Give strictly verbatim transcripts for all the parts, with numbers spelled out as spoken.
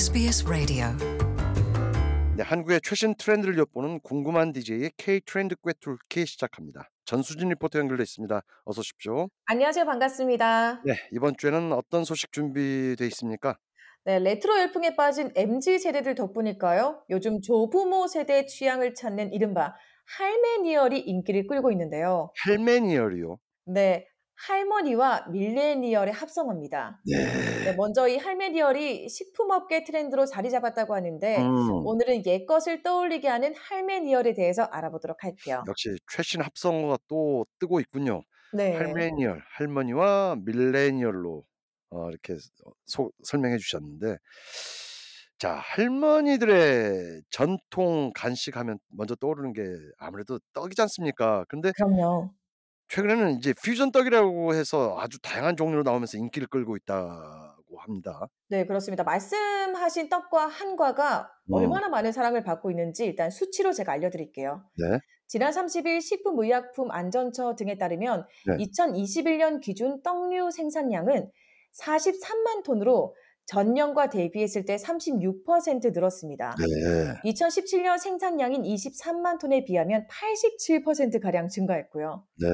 에스비에스 Radio. 네, 한국의 최신 트렌드를 엿보는 궁금한 디제이의 K-트렌드 꿰뚫기 시작합니다. 전수진 리포터 연결돼 있습니다. 어서 오십시오. 안녕하세요. 반갑습니다. 네, 이번 주에는 어떤 소식 준비되어 있습니까? 네, 레트로 열풍에 빠진 엠지 세대들 덕분일까요? 요즘 조부모 세대의 취향을 찾는 이른바 할매니얼이 인기를 끌고 있는데요. 할매니얼이요? 네, 할머니와 밀레니얼의 합성어입니다. 네. 네, 먼저 이 할매니얼이 식품업계 트렌드로 자리 잡았다고 하는데 음. 오늘은 옛것을 떠올리게 하는 할매니얼에 대해서 알아보도록 할게요. 역시 최신 합성어가 또 뜨고 있군요. 네. 할매니얼, 할머니와 밀레니얼로 어, 이렇게 소, 설명해 주셨는데, 자, 할머니들의 전통 간식 하면 먼저 떠오르는 게 아무래도 떡이지 않습니까? 근데 그럼요. 최근에는 이제 퓨전 떡이라고 해서 아주 다양한 종류로 나오면서 인기를 끌고 있다고 합니다. 네, 그렇습니다. 말씀하신 떡과 한과가 어. 얼마나 많은 사랑을 받고 있는지 일단 수치로 제가 알려드릴게요. 네. 지난 삼십일 식품의약품안전처 등에 따르면 네. 이천이십일 년 기준 떡류 생산량은 사십삼만 톤으로 전년과 대비했을 때 삼십육 퍼센트 늘었습니다. 네. 이천십칠 년 생산량인 이십삼만 톤에 비하면 팔십칠 퍼센트가량 증가했고요. 네.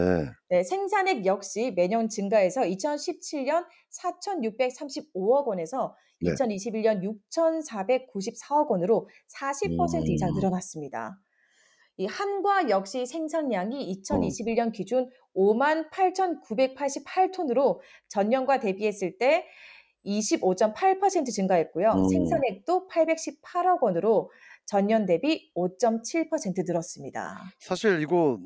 네, 생산액 역시 매년 증가해서 이천십칠 년 사천육백삼십오억 원에서 네. 이천이십일 년 육천사백구십사억 원으로 사십 퍼센트 음. 이상 늘어났습니다. 이 한과 역시 생산량이 이천이십일 년 기준 오만 팔천구백팔십팔 톤으로 전년과 대비했을 때 이십오 점 팔 퍼센트 증가했고요. 음. 생산액도 팔백십팔억 원으로 전년 대비 오 점 칠 퍼센트 늘었습니다. 사실 이거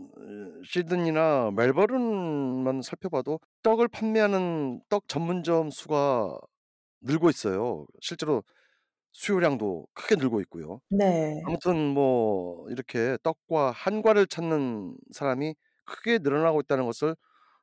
시드니나 멜버른만 살펴봐도 떡을 판매하는 떡 전문점 수가 늘고 있어요. 실제로 수요량도 크게 늘고 있고요. 네. 아무튼 뭐 이렇게 떡과 한과를 찾는 사람이 크게 늘어나고 있다는 것을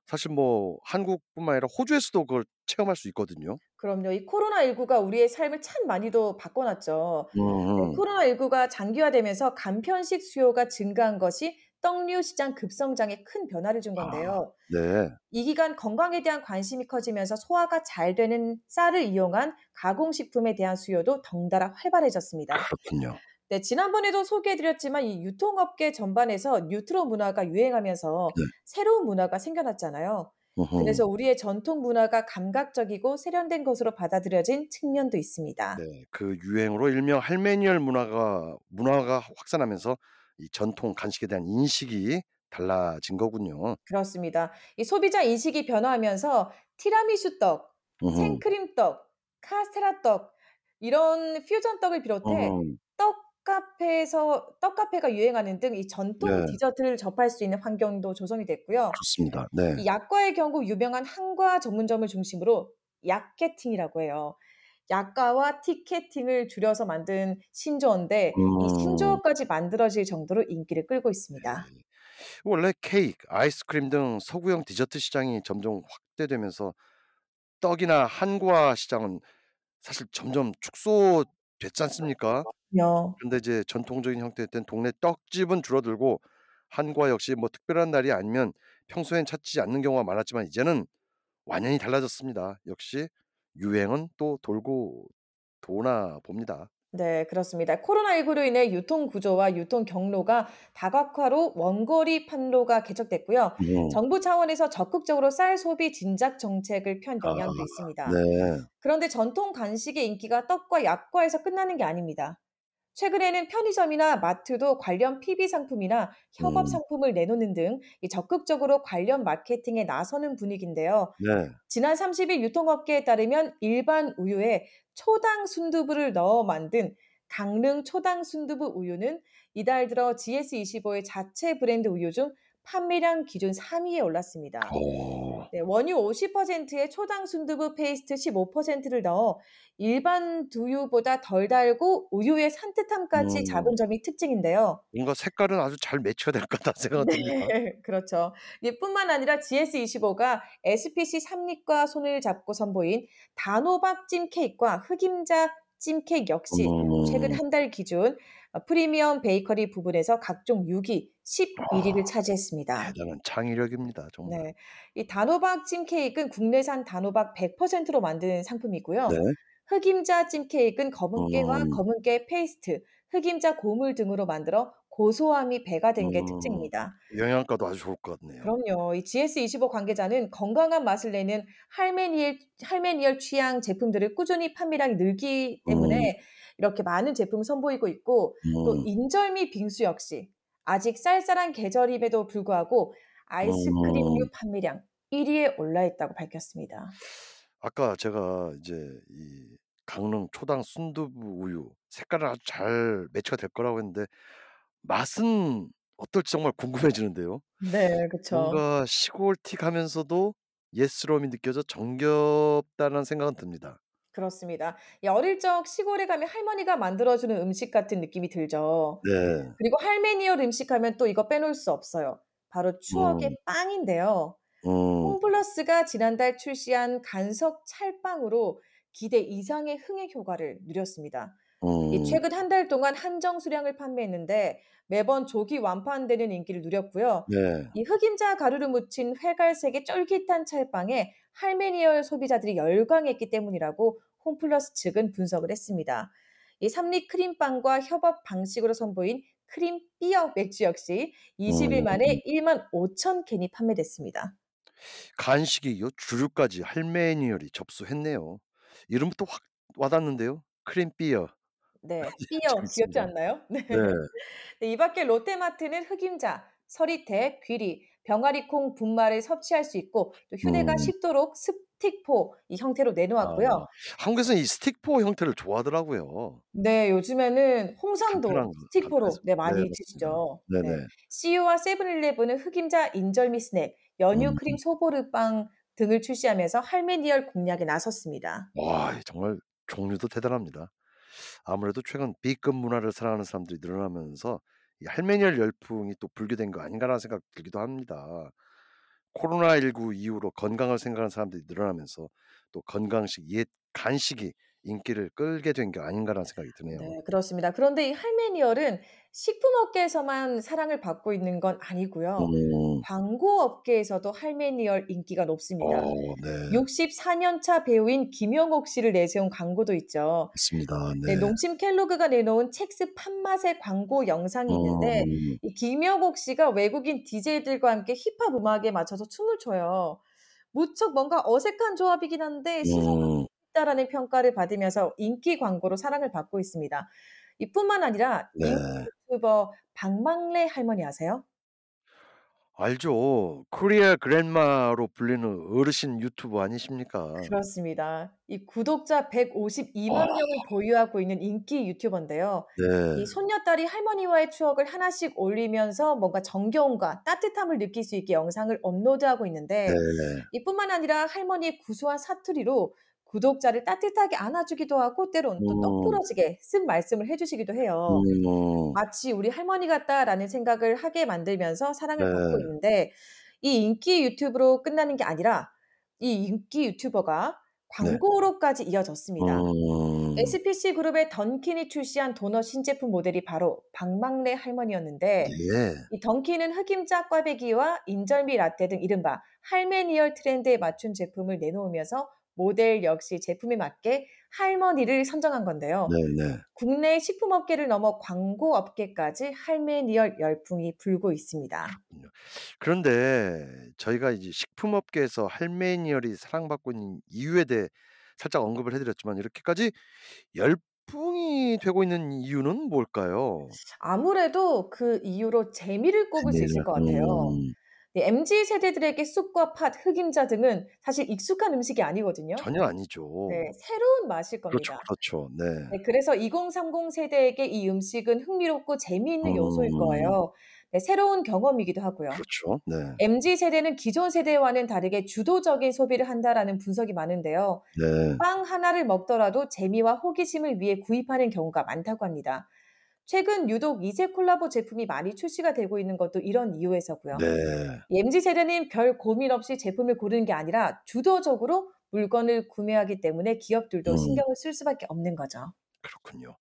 사실 뭐 한국뿐만 아니라 호주에서도 그걸 체험할 수 있거든요. 그럼요. 이 코로나십구가 우리의 삶을 참 많이도 바꿔놨죠. 음. 네, 코로나십구가 장기화되면서 간편식 수요가 증가한 것이 떡류 시장 급성장에 큰 변화를 준 건데요. 아, 네. 이 기간 건강에 대한 관심이 커지면서 소화가 잘 되는 쌀을 이용한 가공식품에 대한 수요도 덩달아 활발해졌습니다. 그렇군요. 네, 지난번에도 소개해드렸지만 이 유통업계 전반에서 뉴트로 문화가 유행하면서 네. 새로운 문화가 생겨났잖아요. 어허. 그래서 우리의 전통 문화가 감각적이고 세련된 것으로 받아들여진 측면도 있습니다. 네, 그 유행으로 일명 할메니얼 문화가 문화가 확산하면서 이 전통 간식에 대한 인식이 달라진 거군요. 그렇습니다. 이 소비자 인식이 변화하면서 티라미수 떡, 어흠. 생크림 떡, 카스테라 떡 이런 퓨전 떡을 비롯해 어흠. 떡카페에서 떡카페가 유행하는 등 이 전통 네. 디저트를 접할 수 있는 환경도 조성이 됐고요. 좋습니다. 네. 이 약과의 경우 유명한 한과 전문점을 중심으로 약케팅이라고 해요. 약과와 티켓팅을 줄여서 만든 신조어인데 음. 이 신조어까지 만들어질 정도로 인기를 끌고 있습니다. 네. 원래 케이크, 아이스크림 등 서구형 디저트 시장이 점점 확대되면서 떡이나 한과 시장은 사실 점점 축소됐지 않습니까? 그럼요. 그런데 이제 전통적인 형태였던 동네 떡집은 줄어들고 한과 역시 뭐 특별한 날이 아니면 평소엔 찾지 않는 경우가 많았지만 이제는 완연히 달라졌습니다. 역시 유행은 또 돌고 도나 봅니다. 네, 그렇습니다. 코로나십구로 인해 유통 구조와 유통 경로가 다각화로 원거리 판로가 개척됐고요. 음. 정부 차원에서 적극적으로 쌀 소비 진작 정책을 편 영향도 아, 있습니다. 네. 그런데 전통 간식의 인기가 떡과 약과에서 끝나는 게 아닙니다. 최근에는 편의점이나 마트도 관련 피비 상품이나 협업 음. 상품을 내놓는 등 적극적으로 관련 마케팅에 나서는 분위기인데요. 네. 지난 삼십일 유통업계에 따르면 일반 우유에 초당 순두부를 넣어 만든 강릉 초당 순두부 우유는 이달 들어 지에스 이십오의 자체 브랜드 우유 중 판매량 기준 삼 위에 올랐습니다. 네, 원유 오십 퍼센트에 초당 순두부 페이스트 십오 퍼센트를 넣어 일반 두유보다 덜 달고 우유의 산뜻함까지 음. 잡은 점이 특징인데요. 뭔가 색깔은 아주 잘 매치가 될 것 같다 생각합니다. 네, 그렇죠. 이뿐만 아니라 지에스 이십오가 에스피씨 삼립과 손을 잡고 선보인 단호박 찜 케이크와 흑임자 찜 케이크 역시 음. 최근 한 달 기준 프리미엄 베이커리 부분에서 각종 육 위, 십일 위를 아, 차지했습니다. 대단한 창의력입니다. 정말. 네, 이 단호박 찜 케이크는 국내산 단호박 백 퍼센트로 만든 상품이고요. 네. 흑임자 찜케이크는 검은깨와 음. 검은깨 페이스트, 흑임자 고물 등으로 만들어 고소함이 배가 된 게 음, 특징입니다. 영양가도 아주 좋을 것 같네요. 그럼요. 이 지에스 이십오 관계자는 건강한 맛을 내는 할메니엘, 할메니엘 취향 제품들을 꾸준히 판매량이 늘기 때문에 음. 이렇게 많은 제품을 선보이고 있고 음. 또 인절미 빙수 역시 아직 쌀쌀한 계절임에도 불구하고 아이스크림류 음. 판매량 일 위에 올라있다고 밝혔습니다. 아까 제가 이제 이 강릉 초당 순두부 우유 색깔을 아주 잘 매치가 될 거라고 했는데 맛은 어떨지 정말 궁금해지는데요. 네, 그렇죠. 뭔가 시골틱하면서도 예스러움이 느껴져 정겹다는 생각은 듭니다. 그렇습니다. 어릴 적 시골에 가면 할머니가 만들어주는 음식 같은 느낌이 들죠. 네. 그리고 할메니얼 음식하면 또 이거 빼놓을 수 없어요. 바로 추억의 음. 빵인데요. 음. 홈플러스가 지난달 출시한 간석 찰빵으로 기대 이상의 흥행 효과를 누렸습니다. 음. 이 최근 한 달 동안 한정 수량을 판매했는데 매번 조기 완판되는 인기를 누렸고요. 네. 이 흑임자 가루를 묻힌 회갈색의 쫄깃한 찰빵에 할메니얼 소비자들이 열광했기 때문이라고 홈플러스 측은 분석을 했습니다. 이 삼립 크림빵과 협업 방식으로 선보인 크림 삐어 맥주 역시 이십 일 만에 음. 만 오천 캔이 판매됐습니다. 간식이 주류까지 할메니얼이 접수했네요. 이름부터 확 와닿는데요. 크림 삐어. 네, 삐어 귀엽지 않나요? 네. 네. 이 밖에 롯데마트는 흑임자, 서리태, 귀리, 병아리콩 분말을 섭취할 수 있고 또 휴대가 음. 쉽도록 스틱포 이 형태로 내놓았고요. 아, 한국에서는 이 스틱포 형태를 좋아하더라고요. 네, 요즘에는 홍삼도 간편한, 스틱포로 간편한, 네, 많이 네, 드시죠. 네. 네. 씨유와 세븐일레븐은 흑임자 인절미 스낵, 연유 음. 크림 소보르빵 등을 출시하면서 할메니얼 공략에 나섰습니다. 와, 정말 종류도 대단합니다. 아무래도 최근 B급 문화를 사랑하는 사람들이 늘어나면서 이 할메니얼 열풍이 또 불교된 거 아닌가라는 생각 들기도 합니다. 코로나십구 이후로 건강을 생각하는 사람들이 늘어나면서 또 건강식, 옛 간식이 인기를 끌게 된 게 아닌가라는 생각이 드네요. 네, 그렇습니다. 그런데 이 할메니얼은 식품업계에서만 사랑을 받고 있는 건 아니고요. 음. 광고업계에서도 할메니얼 인기가 높습니다. 어, 네. 육십사 년차 배우인 김영옥 씨를 내세운 광고도 있죠. 맞습니다. 네. 네, 농심 켈로그가 내놓은 첵스 팥맛의 광고 영상이 있는데 음. 이 김영옥 씨가 외국인 디제이들과 함께 힙합 음악에 맞춰서 춤을 춰요. 무척 뭔가 어색한 조합이긴 한데 시선 음. 라는 평가를 받으면서 인기 광고로 사랑을 받고 있습니다. 이뿐만 아니라 네. 유튜버 박막례 할머니 아세요? 알죠. 코리아 그랜마로 불리는 어르신 유튜버 아니십니까? 그렇습니다. 이 구독자 백오십이만 와. 명을 보유하고 있는 인기 유튜버인데요. 네. 이 손녀딸이 할머니와의 추억을 하나씩 올리면서 뭔가 정겨움과 따뜻함을 느낄 수 있게 영상을 업로드하고 있는데 네. 이뿐만 아니라 할머니의 구수한 사투리로 구독자를 따뜻하게 안아주기도 하고 때론 또 떡 부러지게 쓴 말씀을 해주시기도 해요. 음. 마치 우리 할머니 같다라는 생각을 하게 만들면서 사랑을 네. 받고 있는데 이 인기 유튜브로 끝나는 게 아니라 이 인기 유튜버가 광고로까지 네. 이어졌습니다. 음. 에스피씨 그룹의 던킨이 출시한 도넛 신제품 모델이 바로 박막례 할머니였는데 예. 이 던킨은 흑임자 꽈배기와 인절미 라떼 등 이른바 할메니얼 트렌드에 맞춘 제품을 내놓으면서 모델 역시 제품에 맞게 할머니를 선정한 건데요. 네네. 국내 식품업계를 넘어 광고업계까지 할메니얼 열풍이 불고 있습니다. 그런데 저희가 이제 식품업계에서 할메니얼이 사랑받고 있는 이유에 대해 살짝 언급을 해드렸지만 이렇게까지 열풍이 되고 있는 이유는 뭘까요? 아무래도 그 이유로 재미를 꼽을 네. 수 있을 것 같아요. 음. 엠지세대들에게 쑥과 팥, 흑임자 등은 사실 익숙한 음식이 아니거든요. 전혀 아니죠. 네, 새로운 맛일 겁니다. 그렇죠. 그렇죠. 네. 네, 그래서 이공삼공 세대에게 이 음식은 흥미롭고 재미있는 음... 요소일 거예요. 네, 새로운 경험이기도 하고요. 그렇죠. 네. 엠지세대는 기존 세대와는 다르게 주도적인 소비를 한다라는 분석이 많은데요. 네. 빵 하나를 먹더라도 재미와 호기심을 위해 구입하는 경우가 많다고 합니다. 최근 유독 이색 콜라보 제품이 많이 출시가 되고 있는 것도 이런 이유에서고요. 네. 엠지세대는 별 고민 없이 제품을 고르는 게 아니라 주도적으로 물건을 구매하기 때문에 기업들도 음. 신경을 쓸 수밖에 없는 거죠. 그렇군요.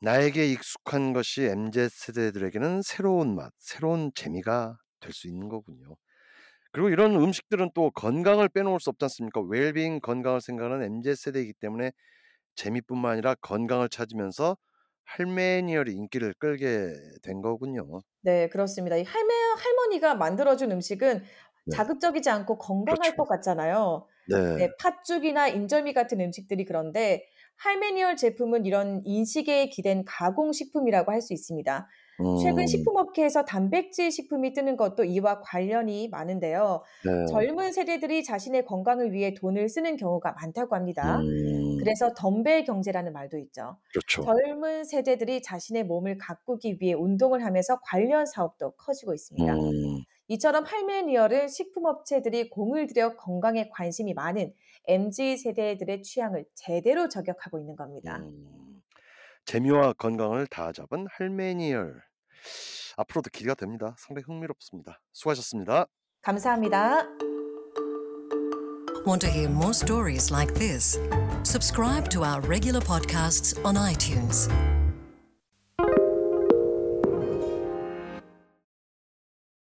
나에게 익숙한 것이 엠지세대들에게는 새로운 맛, 새로운 재미가 될 수 있는 거군요. 그리고 이런 음식들은 또 건강을 빼놓을 수 없지 않습니까? 웰빙 건강을 생각하는 엠지세대이기 때문에 재미뿐만 아니라 건강을 찾으면서 할메니얼이 인기를 끌게 된 거군요. 네, 그렇습니다. 이 할매, 할머니가 만들어준 음식은 네. 자극적이지 않고 건강할 그렇죠. 것 같잖아요. 네. 네, 팥죽이나 인절미 같은 음식들이 그런데 할메니얼 제품은 이런 인식에 기댄 가공식품이라고 할 수 있습니다. 음. 최근 식품업계에서 단백질 식품이 뜨는 것도 이와 관련이 많은데요. 네. 젊은 세대들이 자신의 건강을 위해 돈을 쓰는 경우가 많다고 합니다. 음. 그래서 덤벨 경제라는 말도 있죠. 그렇죠. 젊은 세대들이 자신의 몸을 가꾸기 위해 운동을 하면서 관련 사업도 커지고 있습니다. 음. 이처럼 할메니얼은 식품업체들이 공을 들여 건강에 관심이 많은 엠지 세대들의 취향을 제대로 저격하고 있는 겁니다. 음. 재미와 건강을 다 잡은 할메니얼. 앞으로도 기대가 됩니다. 상당히 흥미롭습니다. 수고하셨습니다. 감사합니다. Want to hear more stories like this? Subscribe to our regular podcasts on iTunes.